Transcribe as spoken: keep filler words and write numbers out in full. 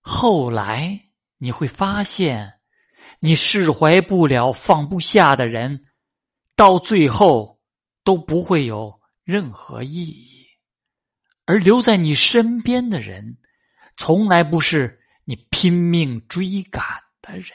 后来你会发现，你释怀不了、放不下的人，到最后都不会有任何意义。而留在你身边的人，从来不是你拼命追赶的人。